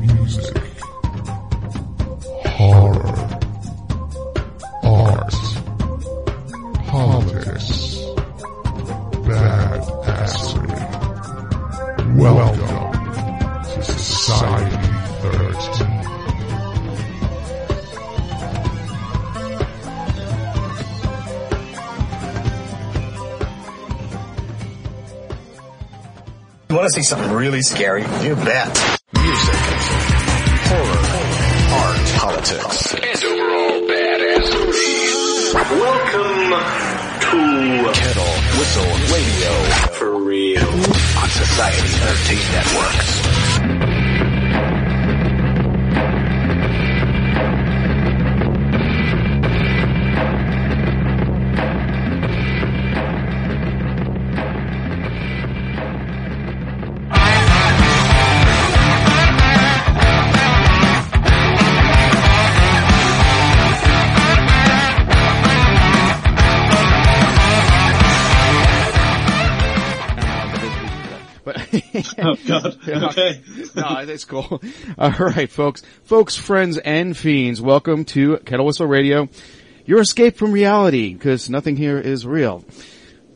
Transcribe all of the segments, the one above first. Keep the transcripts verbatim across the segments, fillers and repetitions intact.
Music, horror, art, politics, badassery. Welcome to Society thirteen. You want to see something really scary? You bet. Music, horror, art, politics, and overall badassery. Welcome to Kettle Whistle Radio. For real. On Society thirteen Networks. Oh, God. Okay. No, that's cool. All right, folks. Folks, friends, and fiends, welcome to Kettle Whistle Radio, your escape from reality, because nothing here is real.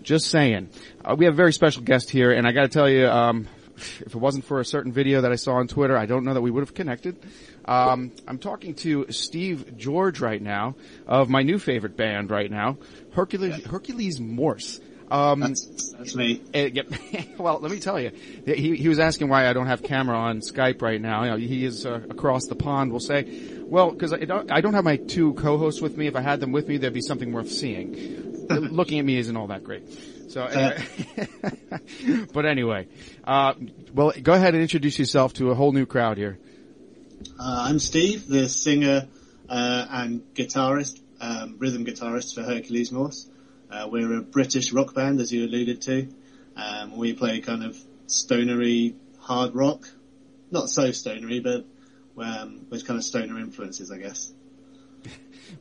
Just saying. Uh, we have a very special guest here, and I got to tell you, um, if it wasn't for a certain video that I saw on Twitter, I don't know that we would have connected. Um, I'm talking to Steve George right now of my new favorite band right now, Hercules, Hercules Morse. Um, that's, that's me. It, it, well, let me tell you, he, he was asking why I don't have camera on Skype right now. You know, he is uh, across the pond, we'll say. Well, because I don't, I don't have my two co-hosts with me. If I had them with me, there'd be something worth seeing. Looking at me isn't all that great. So, anyway. But anyway, uh, well, go ahead and introduce yourself to a whole new crowd here. Uh, I'm Steve, the singer uh, and guitarist, um, rhythm guitarist for Hercules Morse. Uh, we're a British rock band, as you alluded to. Um, we play kind of stonery hard rock. Not so stonery, but um, with kind of stoner influences, I guess.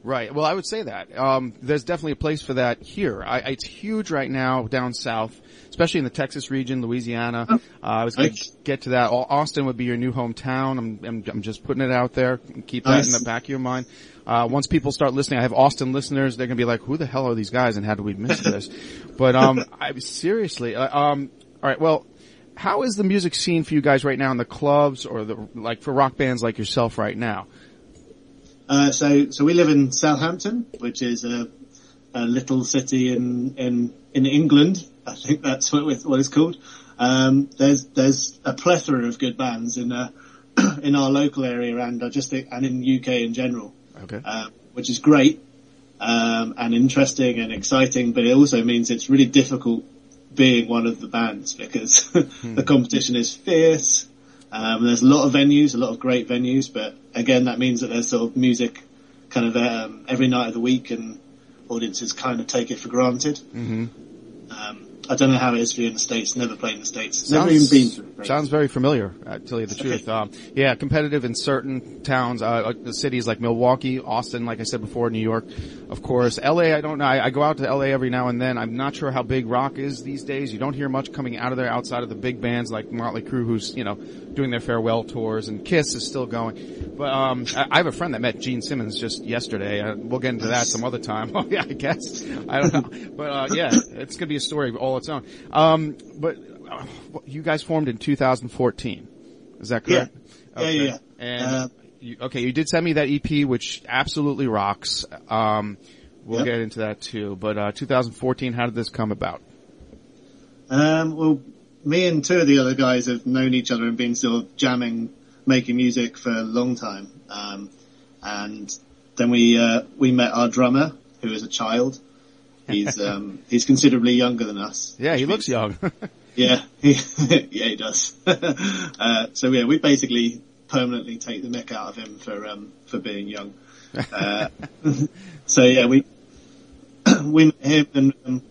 Right. Well, I would say that. Um, there's definitely a place for that here. I, it's huge right now down south, especially in the Texas region, Louisiana. Oh. Uh, I was going to okay. get to that. Austin would be your new hometown. I'm, I'm, I'm just putting it out there. Keep that nice. In the back of your mind. Uh, once people start listening, I have Austin listeners. They're going to be like, who the hell are these guys and how do we miss this? But, um, I seriously, uh, um, all right. Well, how is the music scene for you guys right now in the clubs or the, like for rock bands like yourself right now? Uh, so, so we live in Southampton, which is a, a little city in, in, in England. I think that's what, we, what it's called. Um, there's, there's a plethora of good bands in, uh, in our local area and I just think, and in U K in general. Okay. Uh, which is great, um, and interesting and exciting, but it also means it's really difficult being one of the bands because hmm. the competition is fierce. Um, there's a lot of venues, a lot of great venues, but again, that means that there's sort of music kind of, um, every night of the week and audiences kind of take it for granted. Mm-hmm. Um, I don't know how it is for you in the States. Never played in the States. Sounds, Never even been to the States. Sounds very familiar, I tell you the truth. Um, yeah, competitive in certain towns, uh, the cities like Milwaukee, Austin, like I said before, New York, of course. L A, I don't know. I, I go out to L A every now and then. I'm not sure how big rock is these days. You don't hear much coming out of there outside of the big bands like Motley Crue, who's, you know, doing their farewell tours, and Kiss is still going. But um I, I have a friend that met Gene Simmons just yesterday. Uh, we'll get into that some other time. Oh, yeah, I guess. I don't know. But uh yeah, it's going to be a story all its own. Um but you guys formed in two thousand fourteen. Is that correct? Yeah. Okay. Yeah, yeah, yeah. And uh, you, okay, you did send me that E P, which absolutely rocks. Um, we'll yep. get into that too. But uh, two thousand fourteen, how did this come about? Um, well, me and two of the other guys have known each other and been sort of jamming, making music for a long time. Um, and then we uh, we met our drummer, who is a child. He's um, he's considerably younger than us. Yeah, he looks young. Yeah, he, yeah, he does. uh, so yeah, we basically permanently take the mick out of him for um, for being young. Uh, so yeah, we we met him and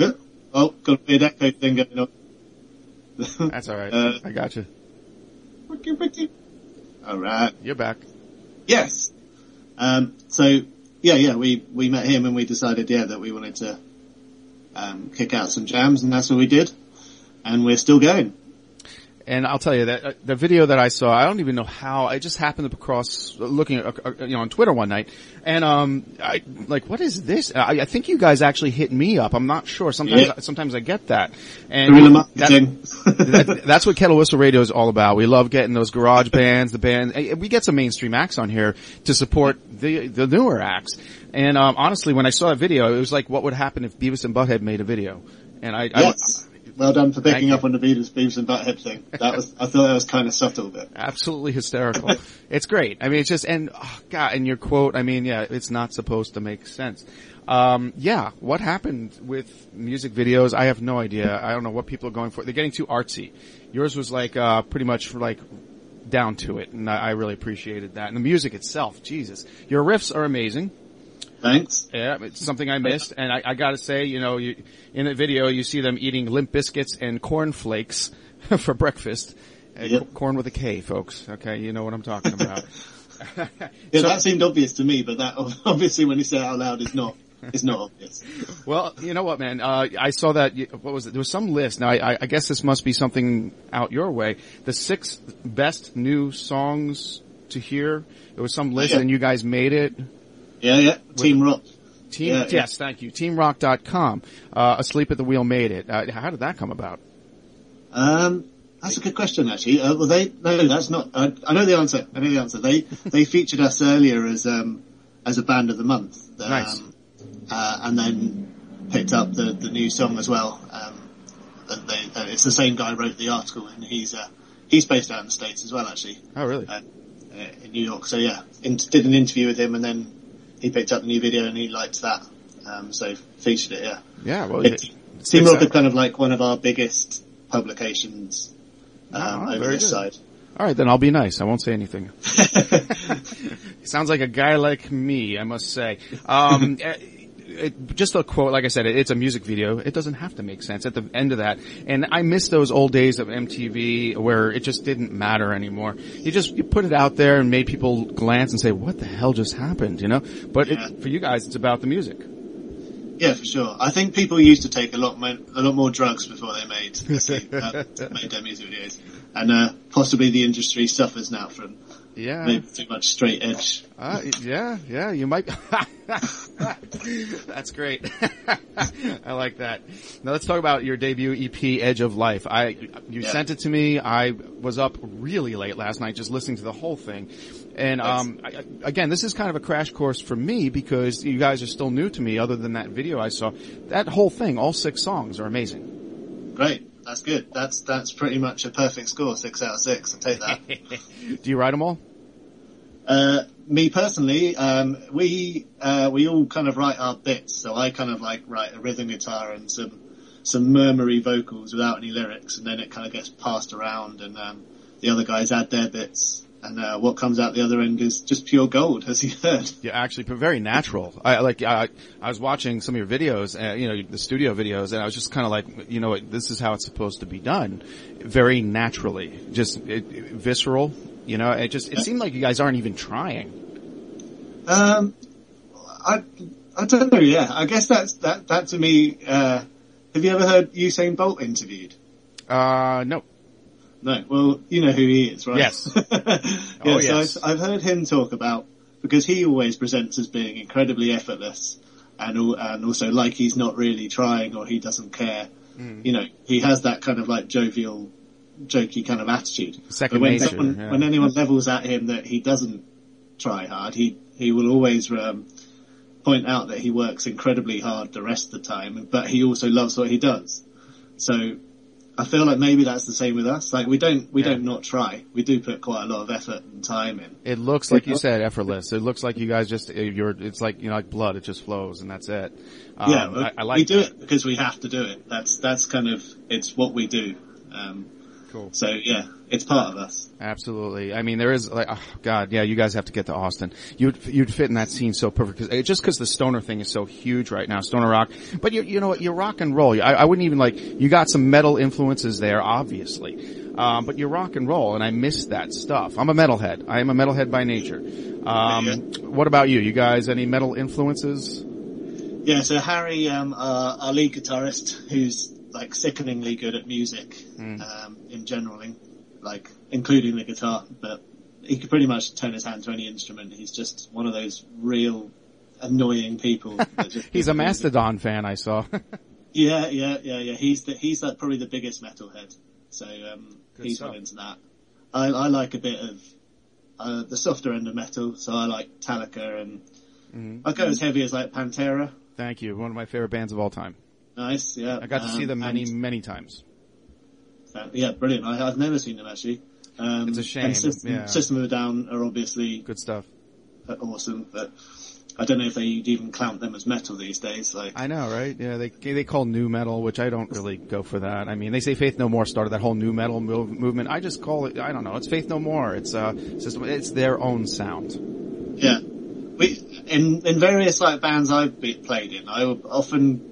um, oh, got a weird echo thing going on. That's all right. Uh, I got you. All right, you're back. Yes. Um, so yeah, yeah, we we met him and we decided yeah that we wanted to. Um, kick out some jams, and that's what we did, and we're still going. And I'll tell you that uh, the video that I saw, I don't even know how, I just happened across looking uh, uh, you know on Twitter one night, and um I like, what is this? I, I think you guys actually hit me up. I'm not sure. Sometimes yeah. sometimes I get that. And that, that, that's what Kettle Whistle Radio is all about. We love getting those garage bands, the band. We get some mainstream acts on here to support the the newer acts. And um honestly, when I saw that video, it was like, what would happen if Beavis and Butthead made a video? And I, yes. I, I well done for picking up on the Beavis, Beavis and Butthead thing. That was, I thought that was kind of subtle, but absolutely hysterical. It's great. I mean, it's just, and oh God, and your quote. I mean, yeah, it's not supposed to make sense. Um, yeah, what happened with music videos? I have no idea. I don't know what people are going for. They're getting too artsy. Yours was like uh pretty much for like. Down to it, and I, I really appreciated that. And the music itself, Jesus, your riffs are amazing. Thanks. Yeah, it's something I missed, and I, I gotta say, you know, you, in the video, you see them eating Limp Biscuits and cornflakes for breakfast. Yep. C- corn with a K, folks. Okay, you know what I'm talking about. Yeah, so, that seemed obvious to me, but that obviously, when you say it out loud, it's not. It's not obvious. Well, you know what, man? Uh, I saw that. What was it? There was some list. Now, I, I guess this must be something out your way. The six best new songs to hear. It was some list, yeah. And you guys made it. Yeah, yeah. Team With, Rock. Team. Yeah, yes, yeah. Thank you. team rock dot com. Uh, Asleep at the Wheel made it. Uh, how did that come about? Um, that's a good question, actually. Uh, well, they no, that's not. Uh, I know the answer. I know the answer. They they featured us earlier as um as a band of the month. Um, nice. Uh, and then picked up the, the new song as well. Um, and they, uh, it's the same guy who wrote the article, and he's uh, he's based out in the States as well, actually. Oh, really? Uh, in New York. So yeah, in, did an interview with him, and then he picked up the new video, and he liked that. Um, so featured it. Yeah. Yeah. Well, it, it seemed exactly. kind of like one of our biggest publications um, oh, over this good. side. All right, then I'll be nice. I won't say anything. Sounds like a guy like me, I must say. Um, it, just a quote, like I said, it, it's a music video. It doesn't have to make sense at the end of that. And I miss those old days of M T V where it just didn't matter anymore. You just you put it out there and made people glance and say, what the hell just happened, you know? But yeah. it, for you guys, it's about the music. Yeah, for sure. I think people used to take a lot more, a lot more drugs before they made, uh, made their music videos. And uh, possibly the industry suffers now from yeah. maybe too much straight edge. Uh, yeah, yeah, you might. That's great. I like that. Now let's talk about your debut E P, Edge of Life. I you yeah. sent it to me. I was up really late last night just listening to the whole thing. And um, I, again, this is kind of a crash course for me because you guys are still new to me other than that video I saw. That whole thing, all six songs are amazing. Great. That's good. That's that's pretty much a perfect score, six out of six. I'll take that. Do you write them all? Uh, me personally, um, we uh, we all kind of write our bits. So I kind of like write a rhythm guitar and some some murmury vocals without any lyrics, and then it kind of gets passed around, and um, the other guys add their bits. And uh, what comes out the other end is just pure gold, as you heard. Yeah, actually, but very natural. I like. I, I was watching some of your videos, uh, you know, the studio videos, and I was just kind of like, you know, this is how it's supposed to be done, very naturally, just it, it, visceral. You know, it just it seemed like you guys aren't even trying. Um, I I don't know. Yeah, I guess that's that. That to me, uh, have you ever heard Usain Bolt interviewed? Uh, no. No, well, you know who he is, right? Yes. yeah, oh, yes. So I've, I've heard him talk about, because he always presents as being incredibly effortless and, and also like he's not really trying or he doesn't care. Mm. You know, he has that kind of like jovial, jokey kind of attitude. Second but when, nature, someone, yeah. when anyone levels at him that he doesn't try hard, he he will always um, point out that he works incredibly hard the rest of the time, but he also loves what he does. So I feel like maybe that's the same with us. Like we don't we yeah. don't not try. We do put quite a lot of effort and time in. It looks like you said effortless. It looks like you guys just you're. It's like you know, like blood. It just flows, and that's it. Um, yeah, well, I, I like we do that. It because we have to do it. That's that's kind of it's what we do. Um, Cool. So yeah, it's part of us. Absolutely. I mean, there is like, oh God, yeah, you guys have to get to Austin. You'd, you'd fit in that scene so perfect because just because the stoner thing is so huge right now, stoner rock. But you, you know what, you're rock and roll. I, I wouldn't even like, you got some metal influences there, obviously. Um, but you're rock and roll and I miss that stuff. I'm a metalhead. I am a metalhead by nature. Um, yeah. What about you? You guys, any metal influences? Yeah, so Harry, um, our, our lead guitarist who's, like sickeningly good at music, mm. um, in general, like including the guitar, but he could pretty much turn his hand to any instrument. He's just one of those real annoying people. That just he's a Mastodon music. Fan, I saw. yeah, yeah, yeah, yeah. He's the, he's like probably the biggest metalhead. So, um, good he's well into that. I, I like a bit of, uh, the softer end of metal. So I like Metallica and mm-hmm. I go as heavy as like Pantera. Thank you. One of my favorite bands of all time. Nice, yeah. I got to um, see them many, many times. Uh, yeah, brilliant. I, I've never seen them, actually. Um, it's a shame. System, yeah. System of a Down are obviously... Good stuff. Awesome, but I don't know if they even count them as metal these days. Like I know, right? Yeah, they they call new metal, which I don't really go for that. I mean, they say Faith No More started that whole new metal move, movement. I just call it, I don't know, it's Faith No More. It's uh, system. It's their own sound. Yeah. we In, in various like bands I've played in, I often...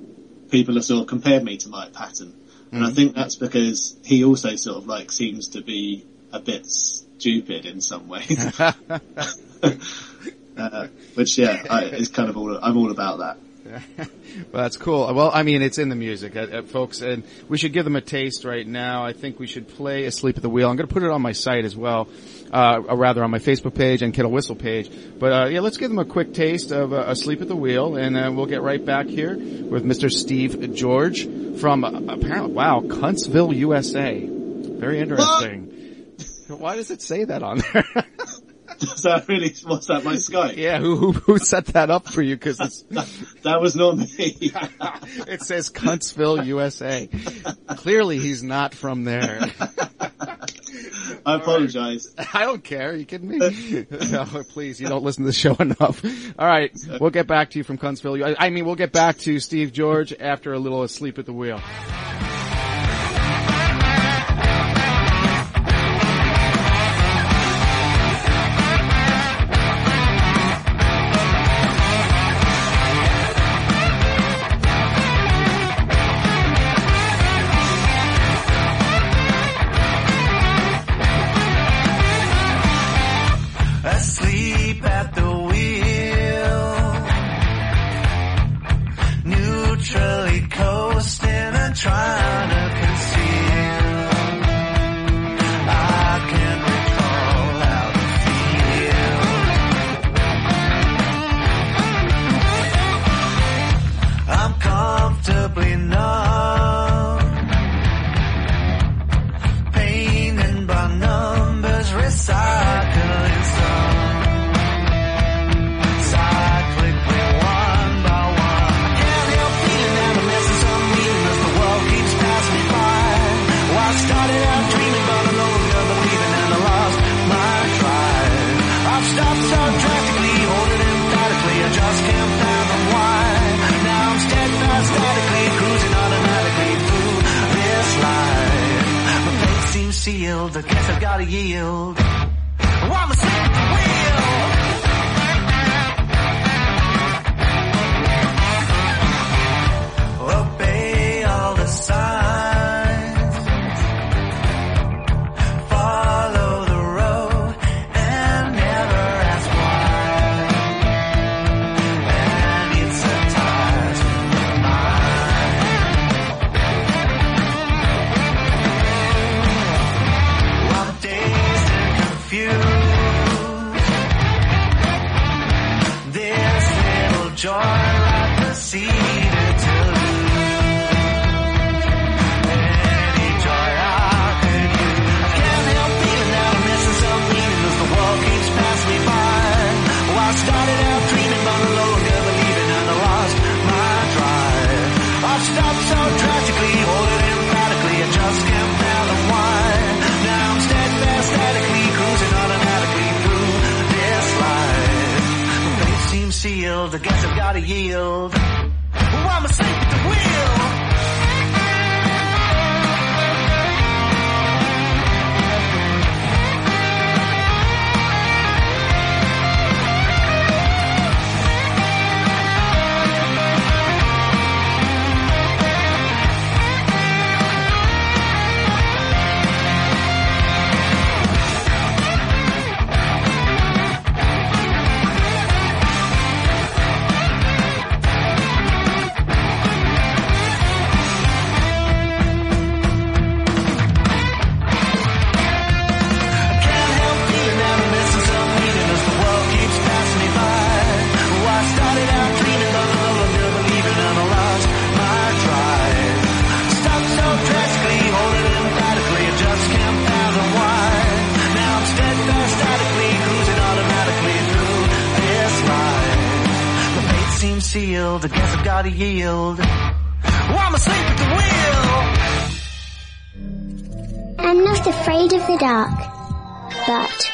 people have sort of compared me to Mike Patton. And mm-hmm. I think that's because he also sort of like seems to be a bit stupid in some ways. uh, which yeah, I, it's kind of all, I'm all about that. Well, that's cool. Well, I mean, it's in the music, uh, uh, folks, and we should give them a taste right now. I think we should play Asleep at the Wheel. I'm going to put it on my site as well, uh, or rather on my Facebook page and Kettle Whistle page. But, uh, yeah, let's give them a quick taste of uh, Asleep at the Wheel, and uh, we'll get right back here with Mister Steve George from, uh, apparently, wow, Cuntsville, U S A. Very interesting. What? Why does it say that on there? Is that really, what's that, my Skype? Yeah, who, who, who set that up for you? Cause it's... that, that was not me. It says Cuntsville, U S A. Clearly he's not from there. I apologize. Right. I don't care. Are you kidding me? No, please, you don't listen to the show enough. All right. We'll get back to you from Cuntsville. I, I mean, we'll get back to Steve George after a little Asleep at the Wheel. I guess I've gotta yield. Oh, I'm asleep at the wheel. Obey all the signs. Follow the road and never ask why. And it's a tie to the mind. I'm dazed and confused. field. I guess I've got to yield. Oh, I'm asleep at the wheel. Sealed. I guess I've got to yield. Oh, I'm asleep at the wheel. I'm not afraid of the dark, but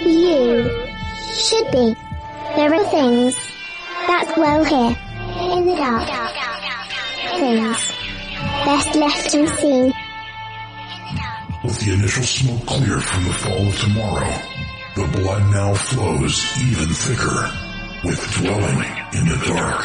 you should be. There are things that glow here in the dark. Things best left unseen. With the initial smoke clear from the fall of tomorrow, the blood now flows even thicker. With Dwelling in the Dark.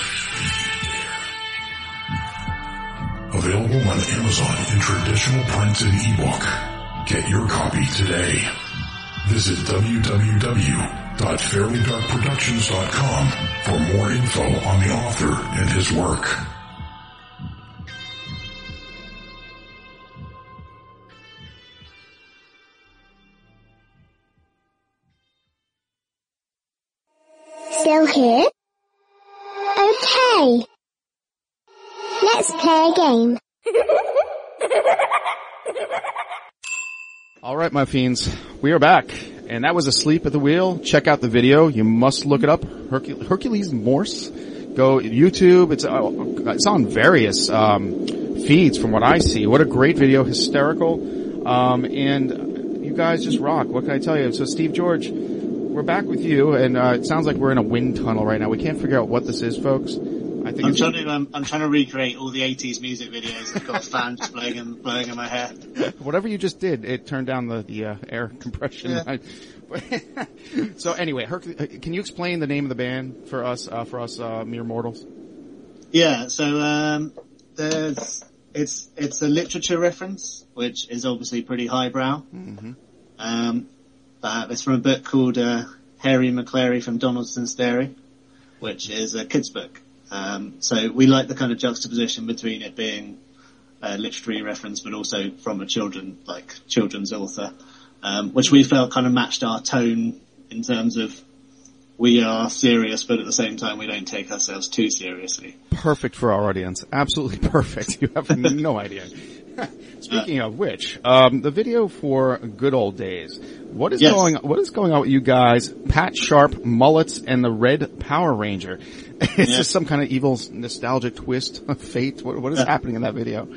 Available on Amazon in traditional print and ebook. Get your copy today. Visit w w w dot fairly dark productions dot com for more info on the author and his work. Still here? Okay. Let's play a game. All right, my fiends. We are back. And that was Asleep at the Wheel. Check out the video. You must look it up. Hercul- Hercules Morse. Go YouTube. It's uh, it's on various um, feeds from what I see. What a great video. Hysterical. Um, and you guys just rock. What can I tell you? So Steve George, we're back with you, and uh, it sounds like we're in a wind tunnel right now. We can't figure out what this is, folks. I think I'm, it's trying to, um, I'm trying to recreate all the eighties music videos. I've got fans blowing in, blowing in my hair. Whatever you just did, it turned down the, the uh, air compression. Yeah. So anyway, Hercules, can you explain the name of the band for us, uh, for us uh, mere mortals? Yeah, so um, there's it's it's a literature reference, which is obviously pretty highbrow. Mm-hmm. Um But it's from a book called uh, Hairy Maclary from Donaldson's Dairy, which is a kid's book. Um, so we like the kind of juxtaposition between it being a literary reference, but also from a children, like children's author, um, which we felt kind of matched our tone in terms of we are serious, but at the same time we don't take ourselves too seriously. Perfect for our audience. Absolutely perfect. You have no idea. Speaking uh, of which, um, the video for Good Old Days. What is yes. going on, what is going on with you guys? Pat Sharp, mullets, and the Red Power Ranger. It's yes. just some kind of evil nostalgic twist of fate. What, what is yeah. happening in that video?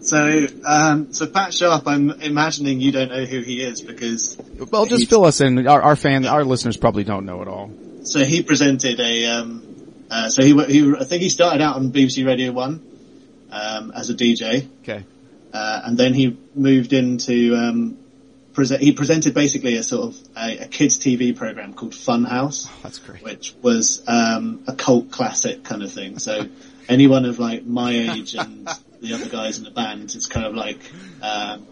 So, um, so Pat Sharp, I'm imagining you don't know who he is because... Well, just fill us in. Our, our fan, our listeners probably don't know at all. So he presented a, um, uh, so he, he, I think he started out on B B C Radio one, um, as a D J. Okay. Uh, and then he moved into, um, present, he presented basically a sort of a, a kids T V program called Fun House. Oh, that's great. Which was, um, a cult classic kind of thing. So anyone of like my age and the other guys in the band, it's kind of like, um,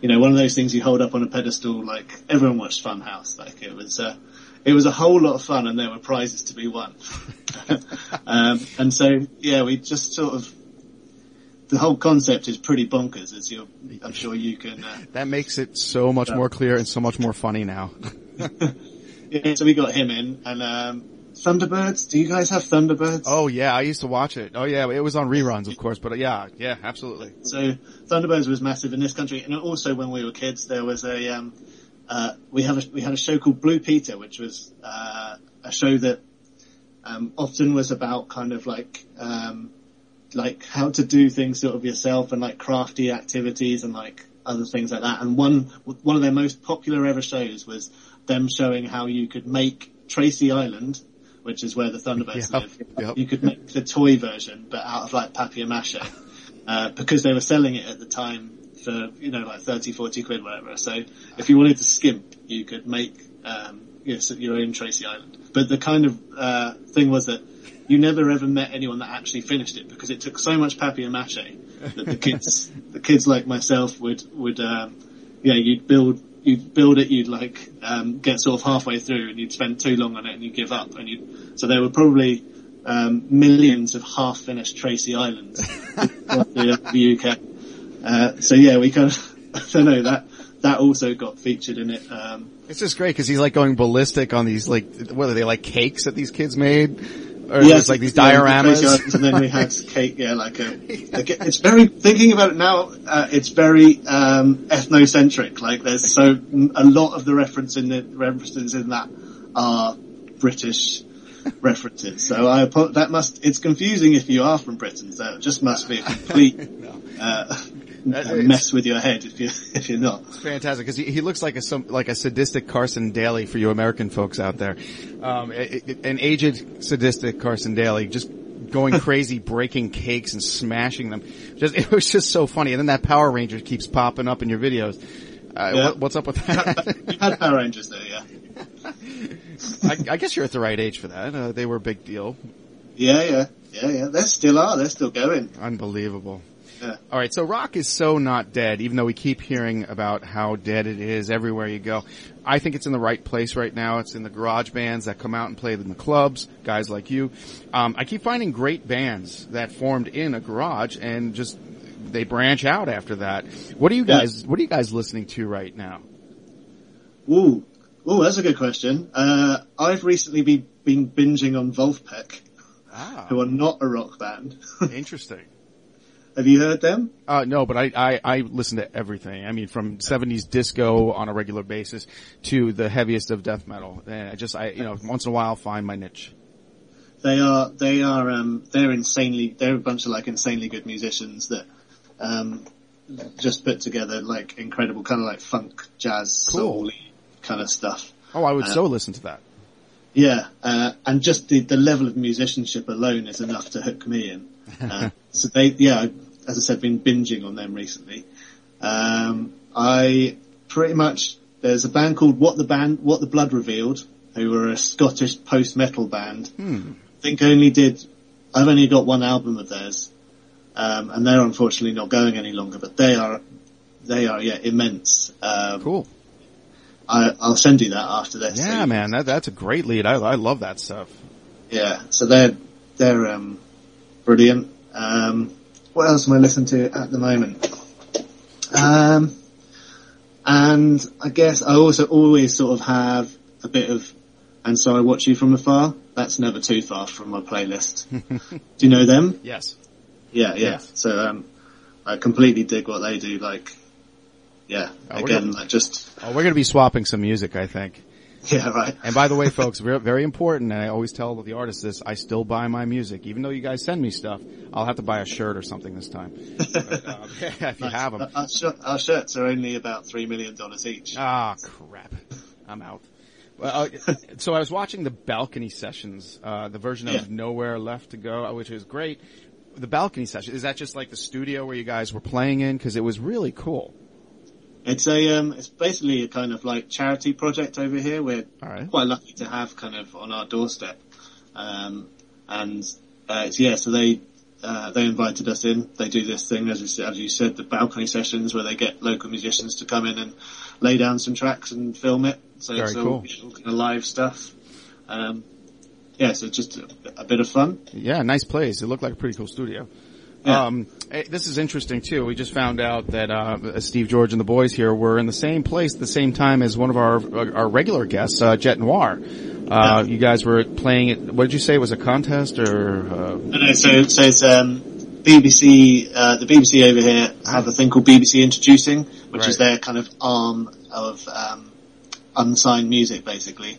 you know, one of those things you hold up on a pedestal, like everyone watched Fun House. Like it was, uh, it was a whole lot of fun and there were prizes to be won. um, and so, yeah, we just sort of, the whole concept is pretty bonkers, as you're, I'm sure you can... Uh, that makes it so much uh, more clear and so much more funny now. Yeah, so we got him in, and um Thunderbirds. Do you guys have Thunderbirds? Oh yeah, I used to watch it. Oh yeah, it was on reruns, of course, but yeah, yeah, absolutely. So Thunderbirds was massive in this country, and also when we were kids, there was a um, uh, we have a, we had a show called Blue Peter, which was uh, a show that um, often was about kind of like um, like how to do things sort of yourself and like crafty activities and like other things like that. And one one of their most popular ever shows was them showing how you could make Tracy Island, which is where the Thunderbirds yep, live. Yep. You could make the toy version, but out of like papier-mâché, uh, because they were selling it at the time for, you know, like thirty, forty quid, whatever. So if you wanted to skimp, you could make, um, you know, your own Tracy Island. But the kind of, uh, thing was that you never ever met anyone that actually finished it because it took so much papier-mâché that the kids, the kids like myself would, would, um, you know, you'd build, you'd build it, you'd like, um, get sort of halfway through and you'd spend too long on it and you'd give up. And you, so there were probably, um, millions of half finished Tracy Islands in the U K. Uh, so yeah, we kind of, I don't know, that, that also got featured in it. Um, it's just great because he's like going ballistic on these, like, what are they, like cakes that these kids made? Or yeah, it's like these yeah, dioramas. The and then we had cake, yeah, like a, like it's very, thinking about it now, uh, it's very, um, ethnocentric. Like there's so, a lot of the reference in the, references in that are British references. So I, that must, it's confusing if you are from Britain, so it just must be a complete, no. uh, mess with your head if you if you're not. It's fantastic because he, he looks like a some like a sadistic Carson Daly for you American folks out there, um, it, it, an aged sadistic Carson Daly just going crazy, breaking cakes and smashing them. Just it was just so funny. And then that Power Ranger keeps popping up in your videos. Uh, yeah. what, what's up with that? You had Power Rangers there, yeah. I, I guess you're at the right age for that. Uh, they were a big deal. Yeah, yeah, yeah, yeah. They still are. They're still going. Unbelievable. Yeah. All right, so rock is so not dead, even though we keep hearing about how dead it is everywhere you go. I think it's in the right place right now. It's in the garage bands that come out and play in the clubs, guys like you. Um, I keep finding great bands that formed in a garage and just they branch out after that. What are you guys? Yeah. What are you guys listening to right now? Ooh, ooh, that's a good question. Uh, I've recently be, been binging on Vulfpeck, ah. who are not a rock band. Interesting. Have you heard them? Uh, no, but I, I, I listen to everything. I mean, from seventies disco on a regular basis to the heaviest of death metal. And I just, I, you know, once in a while find my niche. They are, they are, um, they're insanely, they're a bunch of like insanely good musicians that, um, just put together like incredible kind of like funk, jazz, cool. soul-y kind of stuff. Oh, I would um, so listen to that. Yeah. Uh, and just the, the level of musicianship alone is enough to hook me in. Uh, so they, yeah, I, as I said, been binging on them recently. Um, I pretty much, there's a band called What the Band, What the Blood Revealed, who were a Scottish post-metal band. Hmm. I think only did, I've only got one album of theirs. Um, and they're unfortunately not going any longer, but they are, they are, yeah, immense. Um, cool. I, I'll send you that after this. Yeah, so man, that, that's a great lead. I, I love that stuff. Yeah, so they're, they're, um, brilliant. Um, What else am I listening to at the moment? Um, and I guess I also always sort of have a bit of And So I Watch You From Afar. That's never too far from my playlist. Do you know them? Yes. Yeah, yeah. Yes. So um, I completely dig what they do. Like, yeah, oh, again, gonna, I just... Oh, we're going to be swapping some music, I think. Yeah, right. And by the way, folks, very important, and I always tell the artists this, I still buy my music. Even though you guys send me stuff, I'll have to buy a shirt or something this time. But, uh, if you have them. Our, sh- our shirts are only about three million dollars each. Ah, oh, crap. I'm out. Well, uh, so I was watching the Balcony Sessions, uh the version of yeah. Nowhere Left to Go, which is great. The Balcony Session, is that just like the studio where you guys were playing in? Because it was really cool. It's a, um, it's basically a kind of like charity project over here. We're right. quite lucky to have kind of on our doorstep. Um, and, uh, it's, yeah, so they, uh, they invited us in. They do this thing, as you, as you said, the Balcony Sessions, where they get local musicians to come in and lay down some tracks and film it. So Very it's all, cool. all kind of live stuff. Um, yeah, so just a, a bit of fun. Yeah, nice place. It looked like a pretty cool studio. Yeah. Um, this is interesting too. We just found out that uh, Steve George and the boys here were in the same place at the same time as one of our our regular guests, uh, Jet Noir. Uh, you guys were playing it. What did you say? It was a contest or? Uh... No, no. So, so it's um, B B C. Uh, the B B C over here have a thing called B B C Introducing, which right. is their kind of arm of um, unsigned music, basically,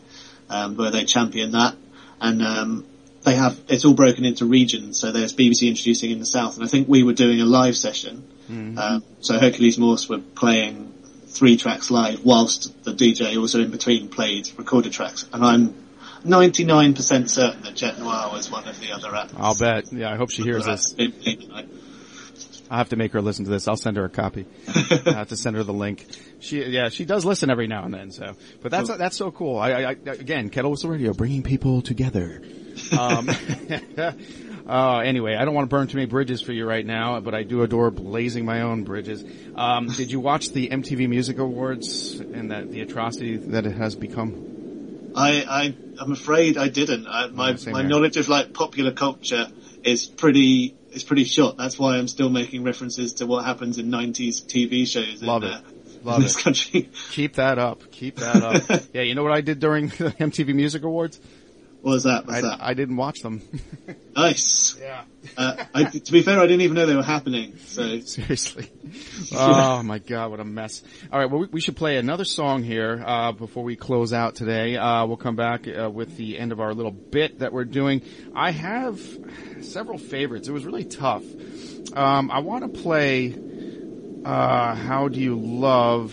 um, where they champion that. And um, they have, it's all broken into regions. So there's B B C Introducing in the south, and I think we were doing a live session. Mm-hmm. Um, so Hercules Morse were playing three tracks live, whilst the D J also in between played recorded tracks. And I'm ninety-nine percent certain that Jet Noir was one of the other acts. I'll bet. Yeah, I hope she hears this. I'll have to make her listen to this. I'll send her a copy. I'll have to send her the link. She, yeah, she does listen every now and then, so. But that's, that's so cool. I, I, I again, Kettle Whistle Radio, bringing people together. Um, uh, anyway, I don't want to burn too many bridges for you right now, but I do adore blazing my own bridges. Um, did you watch the M T V Music Awards and that, the atrocity that it has become? I, I, I'm afraid I didn't. I, my, yeah, my knowledge of like popular culture is pretty, It's pretty short. That's why I'm still making references to what happens in nineties T V shows. Love in, it. Uh, Love in this it. Country. Keep that up. Keep that up. Yeah, you know what I did during the M T V Music Awards? What was that? What's I, that? I didn't watch them. Nice. Yeah. Uh, I, to be fair, I didn't even know they were happening. So seriously. Oh my God, what a mess. All right, well, we, we should play another song here uh before we close out today. Uh We'll come back uh, with the end of our little bit that we're doing. I have several favorites. It was really tough. Um I want to play uh How Do You Love?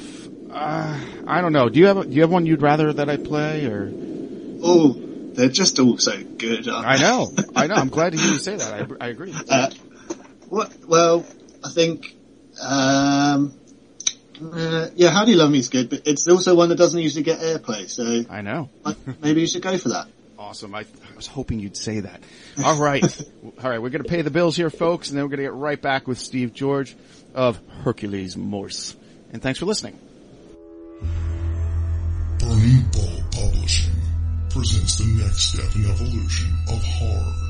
Uh I don't know. Do you have a, do you have one you'd rather that I play or? Oh. They're just all so good, aren't they? I know. I know. I'm glad to hear you say that. I, I agree. Uh, what, well, I think, um, uh, yeah, How Do You Love Me is good, but it's also one that doesn't usually get airplay, so. I know. I, maybe you should go for that. Awesome. I, I was hoping you'd say that. All right. All right. We're going to pay the bills here, folks, and then we're going to get right back with Steve George of Hercules Morse. And thanks for listening. Burning Bulb Publishing presents the next step in evolution of horror.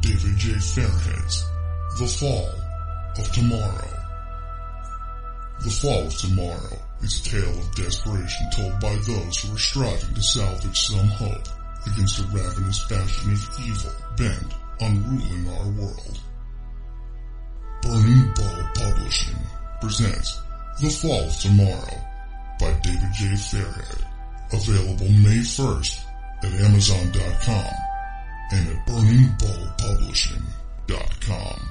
David J. Fairhead's The Fall of Tomorrow. The Fall of Tomorrow is a tale of desperation told by those who are striving to salvage some hope against a ravenous bastion of evil bent on ruling our world. Burning Bulb Publishing presents The Fall of Tomorrow by David J. Fairhead. Available May first at Amazon dot com and at Burning Bulb Publishing dot com.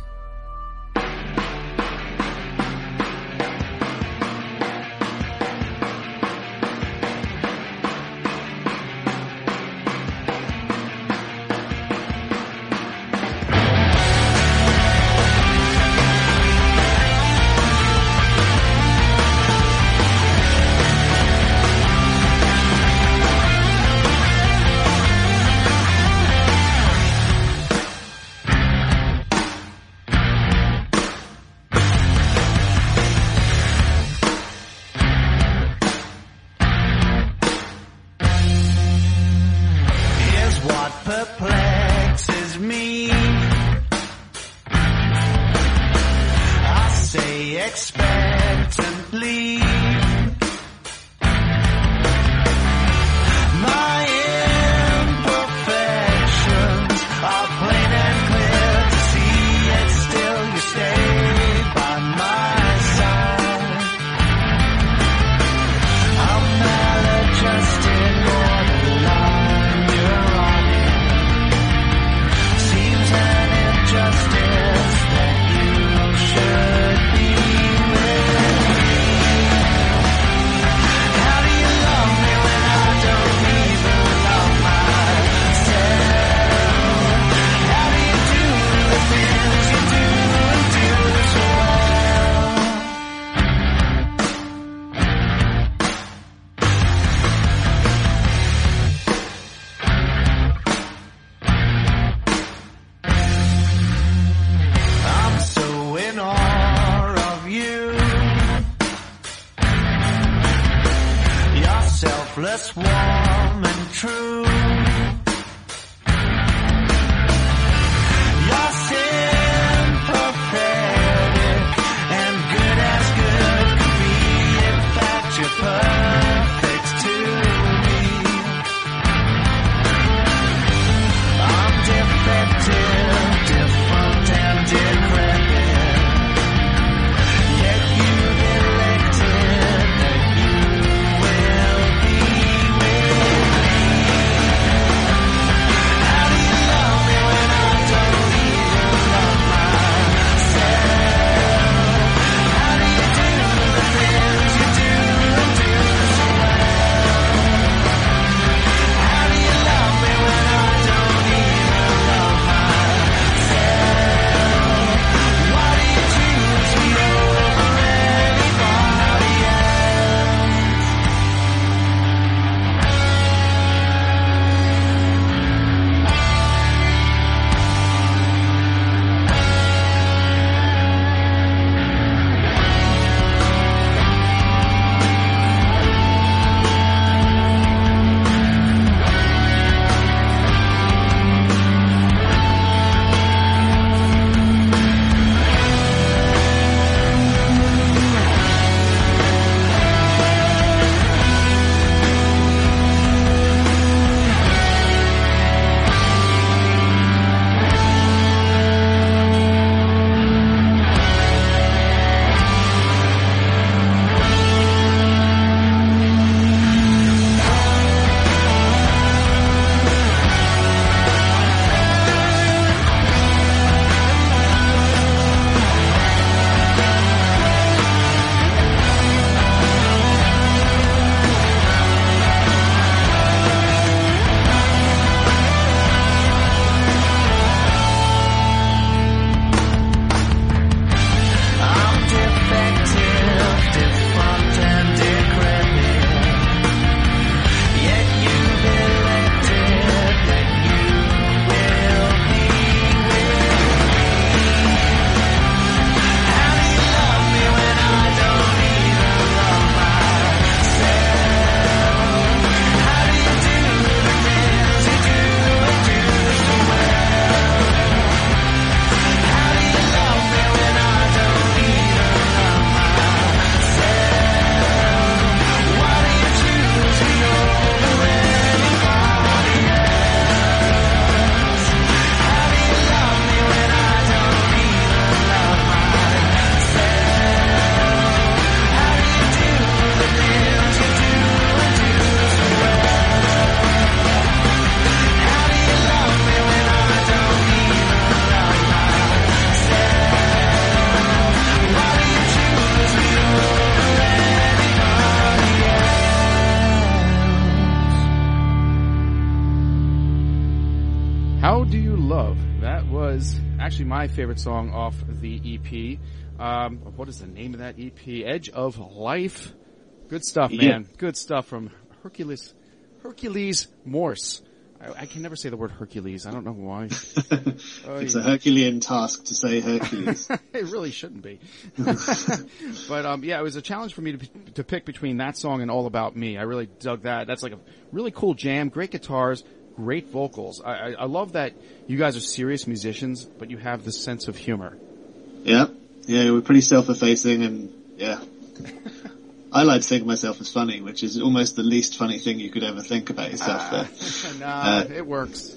You're actually my favorite song off the E P. Um, what is the name of that E P? Edge of Life. Good stuff, man. Yeah. Good stuff from Hercules Hercules Morse. I, I can never say the word Hercules. I don't know why. oh, it's yeah. a Herculean task to say Hercules. It really shouldn't be. But um, yeah, it was a challenge for me to to pick between that song and All About Me. I really dug that. That's like a really cool jam. Great guitars. Great vocals. I, I, I love that you guys are serious musicians, but you have this sense of humor. Yeah. Yeah, we're pretty self-effacing, and yeah. I like to think of myself as funny, which is almost the least funny thing you could ever think about yourself. Ah, but, no, uh, it works.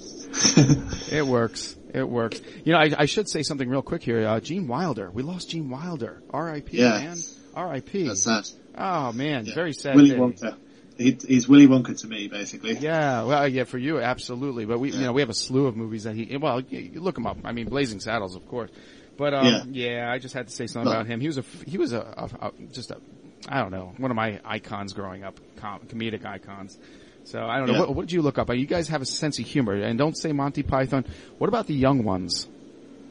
It works. It works. You know, I, I should say something real quick here. Uh, Gene Wilder. We lost Gene Wilder. R I P, yeah, man. R I P. That's sad. Oh, man. Yeah. Very sad. Willy Wonka. He, he's Willy Wonka to me, basically. Yeah, well, yeah, for you, absolutely. But we, yeah. you know, we have a slew of movies that he, well, you look him up. I mean, Blazing Saddles, of course. But, um, yeah. yeah, I just had to say something well, about him. He was a, he was a, a, a just a, I don't know, one of my icons growing up, com- comedic icons. So I don't know. Yeah. What, what did you look up? You guys have a sense of humor, and don't say Monty Python. What about the young ones?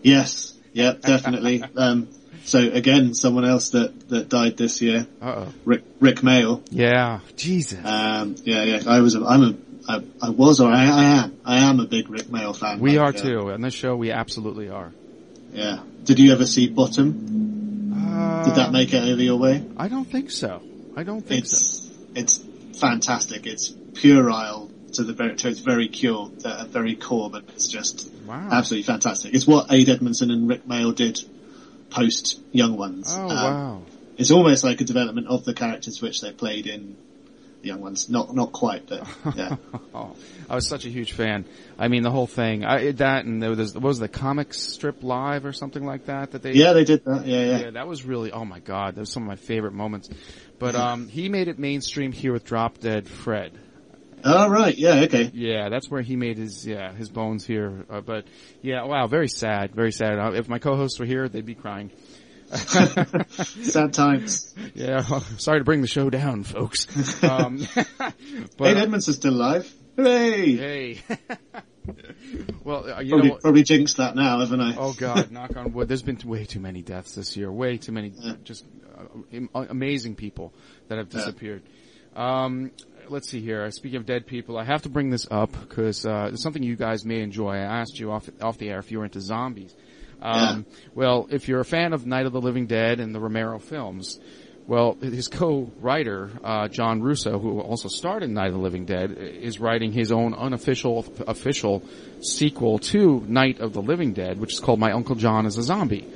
Yes, yeah, definitely. um, so again, someone else that, that died this year, Uh-oh. Rick Rick Mayall. Yeah, Jesus. Um, yeah, yeah. I was, a, I'm a, I, I was, or I, I am, I am a big Rick Mayall fan. We like, are yeah. too. On this show, we absolutely are. Yeah. Did you ever see Bottom? Did that make it over your way? I don't think so. I don't think it's, so. It's fantastic. It's puerile to the very, to its very cure, uh, very core, but it's just wow. absolutely fantastic. It's what Ade Edmondson and Rick Mayall did post Young Ones. Oh, um, wow. It's almost like a development of the characters which they played in the Young Ones. Not, not quite, but yeah. I was such a huge fan. I mean, the whole thing. I that and there was, what was the comic strip live or something like that that they yeah they did that yeah yeah, yeah that was really oh my god that was some of my favorite moments. But um, he made it mainstream here with Drop Dead Fred. Oh right yeah okay yeah that's where he made his yeah his bones here. Uh, but yeah wow very sad very sad. Uh, if my co-hosts were here they'd be crying. Sad times. Yeah, sorry to bring the show down, folks. Um, but, Ed Edmonds is still alive. Hooray! Hey. Well, you probably, know, probably jinxed that now, haven't I? Oh God, knock on wood. There's been way too many deaths this year. Way too many, yeah. just uh, amazing people that have disappeared. Yeah. Um, let's see here. Speaking of dead people, I have to bring this up because uh, it's something you guys may enjoy. I asked you off off the air if you were into zombies. Um, yeah. Well, if you're a fan of Night of the Living Dead and the Romero films, well, his co-writer, uh, John Russo, who also starred in Night of the Living Dead, is writing his own unofficial, official sequel to Night of the Living Dead, which is called My Uncle John is a Zombie.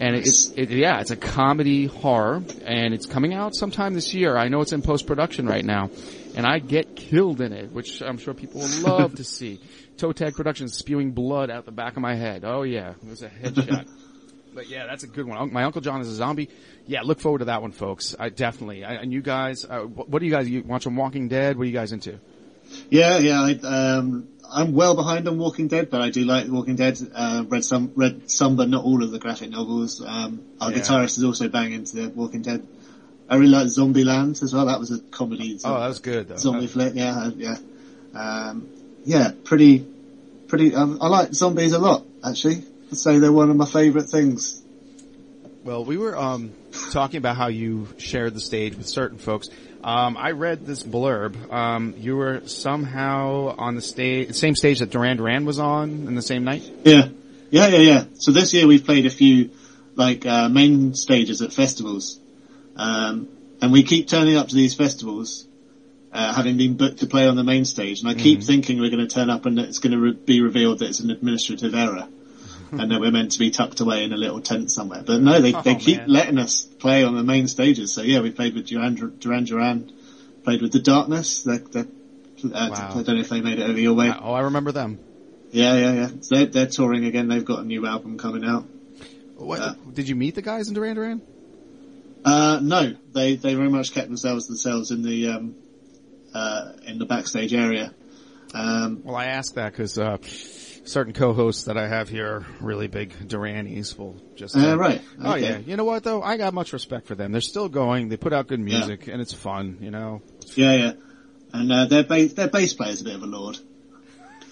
And it's, it, yeah, it's a comedy horror, and it's coming out sometime this year. I know it's in post-production right now, and I get killed in it, which I'm sure people will love to see. Toe Tag Productions spewing blood out the back of my head. Oh, yeah. It was a headshot. But, yeah, that's a good one. My Uncle John is a Zombie. Yeah, look forward to that one, folks. I definitely. I, and you guys, uh, what do you guys, you watch on Walking Dead? What are you guys into? Yeah, yeah. I, um, I'm well behind on Walking Dead, but I do like Walking Dead. Uh, read some, read some, but not all of the graphic novels. Um, our yeah. guitarist is also bang into the Walking Dead. I really like Zombieland as well. That was a comedy. Oh, that was good, though. Zombie flick, yeah, yeah. Um, Yeah, pretty, pretty, um, I like zombies a lot, actually. I'd say they're one of my favorite things. Well, we were, um, talking about how you shared the stage with certain folks. Um, I read this blurb. Um, you were somehow on the stage, same stage that Duran Duran was on in the same night? Yeah. Yeah, yeah, yeah. So this year we've played a few, like, uh, main stages at festivals. Um, and we keep turning up to these festivals. Uh, having been booked to play on the main stage, and I keep mm. thinking we're going to turn up and it's going to re- be revealed that it's an administrative error and that we're meant to be tucked away in a little tent somewhere. But no, they, oh, they keep man. letting us play on the main stages. So yeah, we played with Duran Duran, Duran played with The Darkness. They're, they're, uh, wow. I don't know if they made it over your way. Oh, I remember them. Yeah, yeah, yeah. So they're, they're touring again. They've got a new album coming out. What, uh, did you meet the guys in Duran Duran? Uh, no, they, they very much kept themselves themselves in the, um, Uh, in the backstage area. Um, well, I ask that because uh, certain co-hosts that I have here are really big Duranese. Will just say, uh, right. Oh, okay. yeah. You know what, though? I got much respect for them. They're still going. They put out good music, yeah. and it's fun, you know? Yeah, yeah. And uh, their, ba- their bass player is a bit of a lord.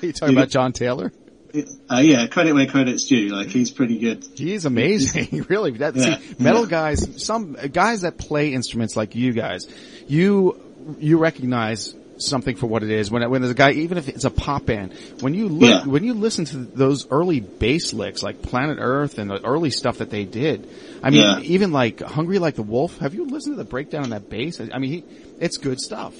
Are you talking Dude. about John Taylor? Uh, yeah, credit where credit's due. Like, he's pretty good. He is amazing, really. That, yeah. See, metal yeah. guys, some guys that play instruments like you guys, you you recognize something for what it is. When when there's a guy, even if it's a pop band, when you look, yeah. when you listen to those early bass licks, like Planet Earth and the early stuff that they did, I mean, yeah. even like Hungry Like the Wolf. Have you listened to the breakdown on that bass? I mean, he, it's good stuff.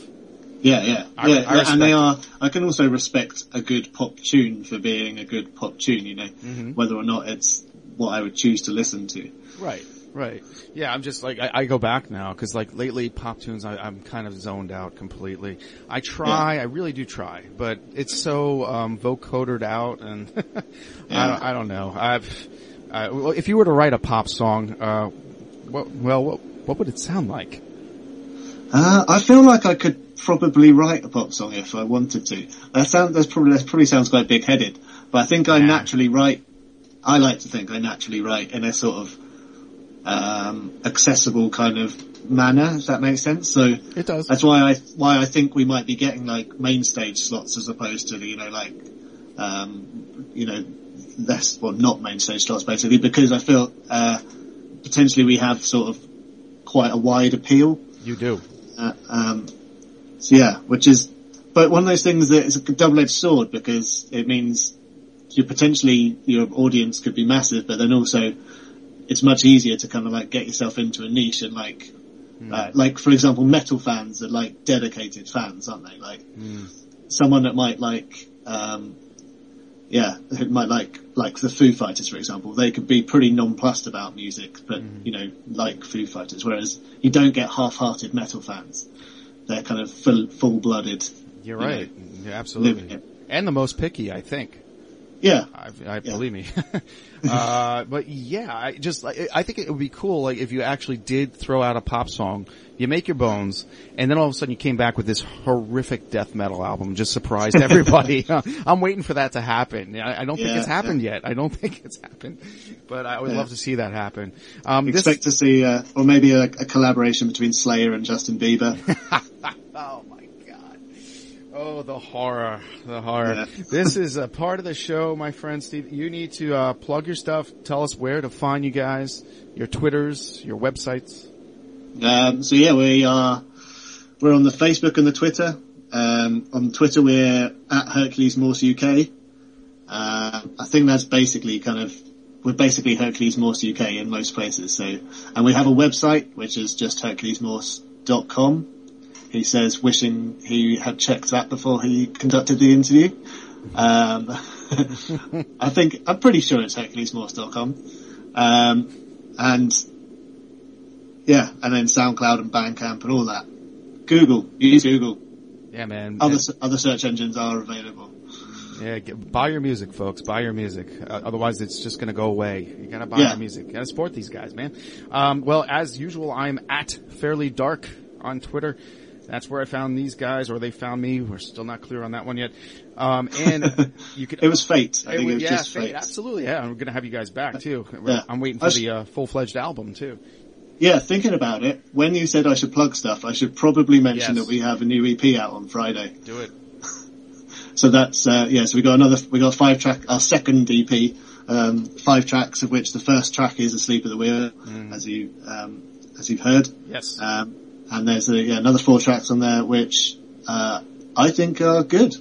Yeah, yeah, I, yeah, I and they are, I can also respect a good pop tune for being a good pop tune, you know, mm-hmm. whether or not it's what I would choose to listen to. Right, right. Yeah, I'm just like, I, I go back now, because like lately pop tunes, I, I'm kind of zoned out completely. I try, yeah. I really do try, but it's so um, vocodered out, and yeah. I, don't, I don't know. I've, I, well, if you were to write a pop song, uh, what, well, what, what would it sound like? Uh, I feel like I could probably write a pop song if I wanted to. That sounds, that's probably, that probably sounds quite big-headed, but I think I yeah. naturally write, I like to think I naturally write in a sort of, um, accessible kind of manner, if that makes sense. So, it does. That's why I, why I think we might be getting like main stage slots as opposed to, you know, like, um, you know, less, well, not main stage slots basically, because I feel, uh, potentially we have sort of quite a wide appeal. You do. Uh, um, So yeah, which is, but one of those things that is a double-edged sword, because it means you potentially, your audience could be massive, but then also it's much easier to kind of like get yourself into a niche and like, mm. uh, like for example, metal fans are like dedicated fans, aren't they? Like mm. someone that might like, um, yeah, who might like, like the Foo Fighters, for example, they could be pretty nonplussed about music, but mm. you know, like Foo Fighters, whereas you don't get half-hearted metal fans. They're kind of full, full-blooded. You're right. You know, yeah, absolutely. And the most picky, I think. Yeah. I, I yeah. believe me. uh, but yeah, I just, I, I think it would be cool, like, if you actually did throw out a pop song, you make your bones, and then all of a sudden you came back with this horrific death metal album, just surprised everybody. I'm waiting for that to happen. I, I don't yeah, think it's happened yeah. yet. I don't think it's happened, but I would yeah. love to see that happen. Um, expect this... to see, uh, or maybe a, a collaboration between Slayer and Justin Bieber. Oh my God. Oh, the horror, the horror. Yeah. This is a part of the show, my friend Steve. You need to, uh, plug your stuff. Tell us where to find you guys, your Twitters, your websites. Um, so yeah, we are, we're on the Facebook and the Twitter. Um, on Twitter we're at Hercules Morse U K. Uh, I think that's basically kind of, we're basically Hercules Morse U K in most places. So, and we have a website, which is just hercules morse dot com. He says wishing he had checked that before he conducted the interview. Um, I think, I'm pretty sure it's hercules morse dot com. Um, and, Yeah, and then SoundCloud and Bandcamp and all that. Google, use Google. Yeah, man. Other man. other search engines are available. Yeah, get, buy your music, folks. Buy your music. Uh, otherwise, it's just going to go away. You got to buy yeah. your music. You got to support these guys, man. Um, well, as usual, I'm at Fairly Dark on Twitter. That's where I found these guys, or they found me. We're still not clear on that one yet. Um, and you could. It was fate. I it think was, it was yeah, just fate. fate. Absolutely. Yeah, I'm going to have you guys back too. Yeah. I'm waiting for sh- the uh, full-fledged album too. Yeah, thinking about it, when you said I should plug stuff, I should probably mention yes. that we have a new E P out on Friday. Do it. So that's, uh, yeah, so we got another, we got five track, our second E P, um, five tracks, of which the first track is Asleep at the Wheel, mm. as you, um, as you've heard. Yes. Um, and there's a, yeah, another four tracks on there, which, uh, I think are good.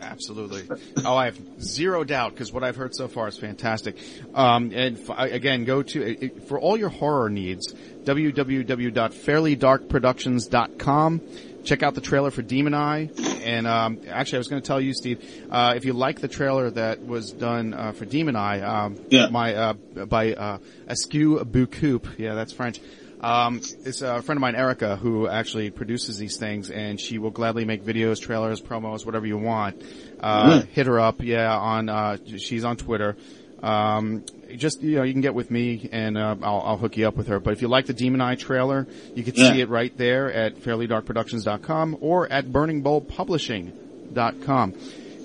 Absolutely. Oh, I have zero doubt, because what I've heard so far is fantastic. Um, and f- again, go to, it, for all your horror needs, w w w dot fairly dark productions dot com. Check out the trailer for Demon Eye. And um, actually, I was going to tell you, Steve, uh, if you like the trailer that was done uh, for Demon Eye um, yeah. my, uh, by uh, Askew Boucoup, yeah, that's French. Um, it's a friend of mine, Erica, who actually produces these things, and she will gladly make videos, trailers, promos, whatever you want. Uh, really? Hit her up, yeah, on, uh, she's on Twitter. Um, just, you know, you can get with me and, uh, I'll, I'll hook you up with her. But if you like the Demon Eye trailer, you can yeah. see it right there at fairly dark productions dot com or at burning bulb publishing dot com.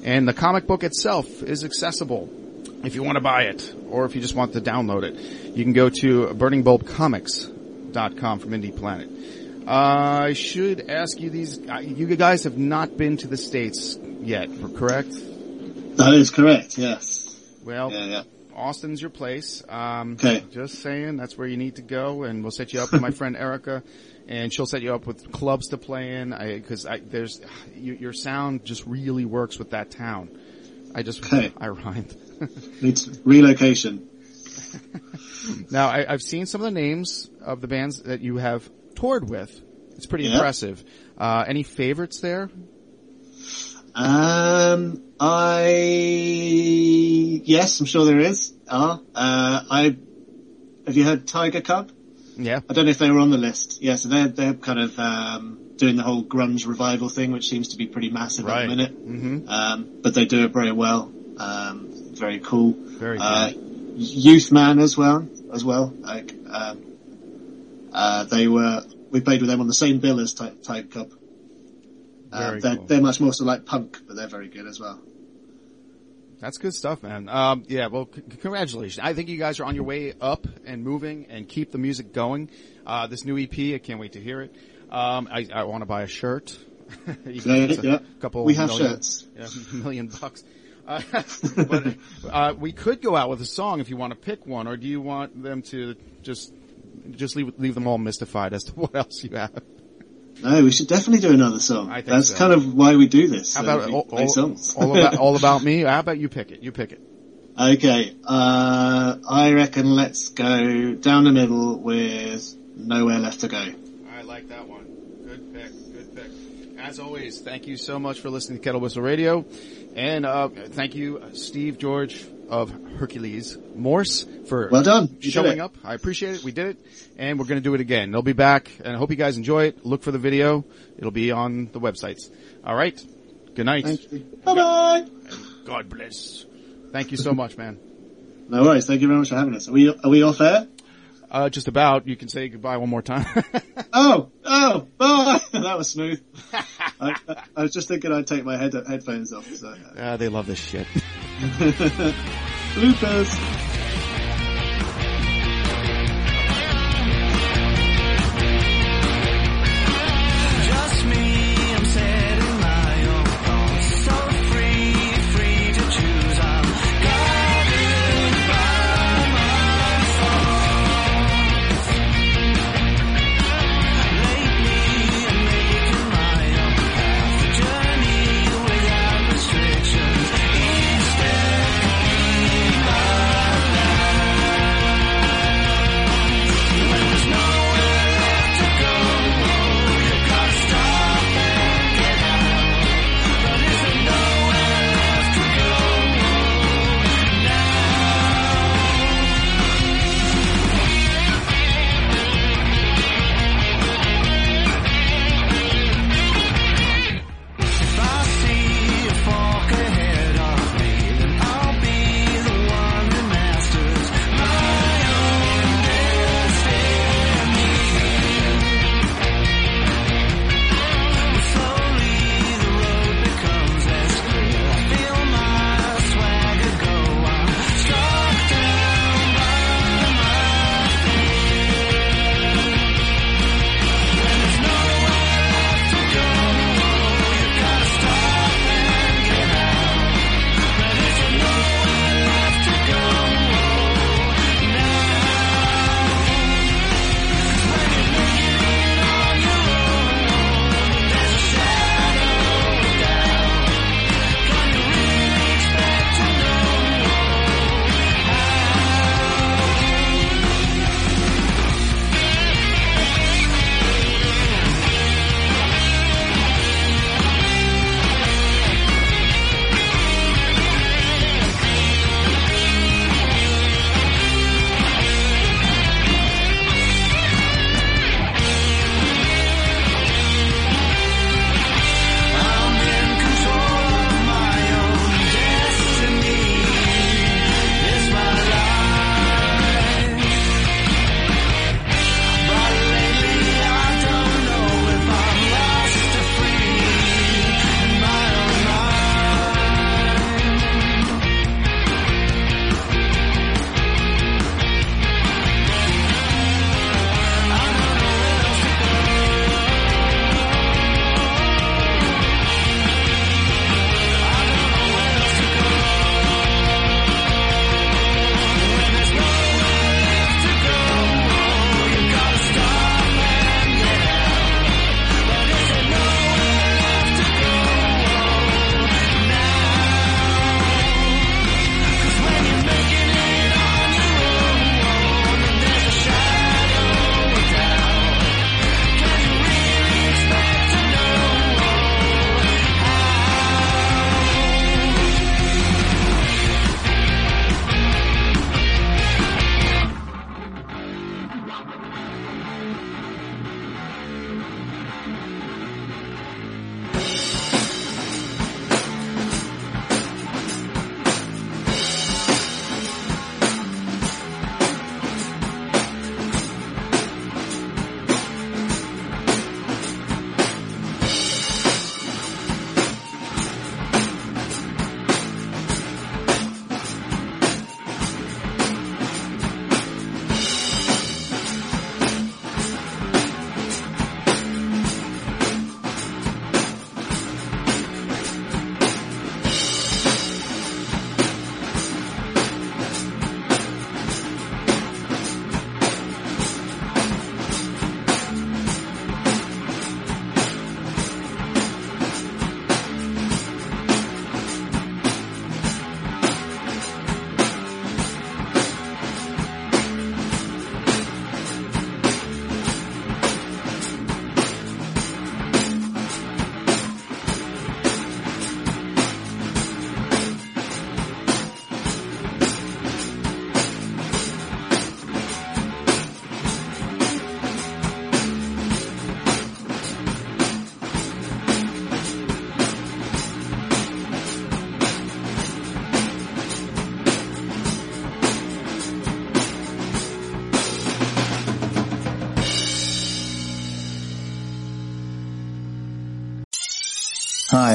And the comic book itself is accessible. If you want to buy it, or if you just want to download it, you can go to Burning Bulb Comics. Dot com from Indie Planet. Uh, I should ask you these. Uh, you guys have not been to the States yet, correct? That is correct, yes. Well, yeah, yeah. Austin's your place. Um, okay. Just saying, that's where you need to go, and we'll set you up with my friend Erica, and she'll set you up with clubs to play in, because I, I, there's you, your sound just really works with that town. I just, okay. I rhymed. It's relocation. Now, I, I've seen some of the names of the bands that you have toured with. It's pretty yeah. impressive. Uh, any favorites there? Um, I, yes, I'm sure there is. Uh, uh, I, have you heard Tigercub? Yeah. I don't know if they were on the list. Yeah, so they're, they're kind of, um, doing the whole grunge revival thing, which seems to be pretty massive right. at the minute. Mm-hmm. Um, but they do it very well. Um, very cool. Very good. Uh, Youth Man as well, as well. Like, um, uh, they were, we played with them on the same bill as Ty- Tigercub. Uh, they're, cool. they're much more so like punk, but they're very good as well. That's good stuff, man. Um, yeah, well, c- congratulations. I think you guys are on your way up and moving, and keep the music going. Uh, this new E P, I can't wait to hear it. Um, I, I want to buy a shirt. you can, yeah, a yeah. couple we have million, shirts. Yeah, million bucks. Uh, but, uh, we could go out with a song if you want to pick one, or do you want them to just just leave leave them all mystified as to what else you have? No, we should definitely do another song. I think That's so. kind of why we do this. How about all, all, songs. all about all about me? How about you pick it? You pick it. Okay. Uh I reckon let's go down the middle with Nowhere Left to Go. I like that one. Good pick. Good pick. As always, thank you so much for listening to Kettle Whistle Radio, and uh thank you, Steve George of Hercules Morse, for well done. You showing up. I appreciate it. We did it, and we're going to do it again. They'll be back, and I hope you guys enjoy it. Look for the video. It'll be on the websites. All right. Good night. Bye-bye. God bless. Thank you so much, man. No worries. Thank you very much for having us. Are we, are we off air? Uh, just about. You can say goodbye one more time. oh, oh, bye. That was smooth. I, I was just thinking I'd take my head, headphones off. So. Uh, they love this shit. Bloopers.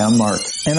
I'm Mark. And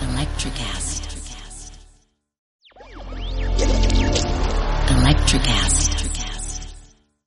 Electrocast. Electrocast.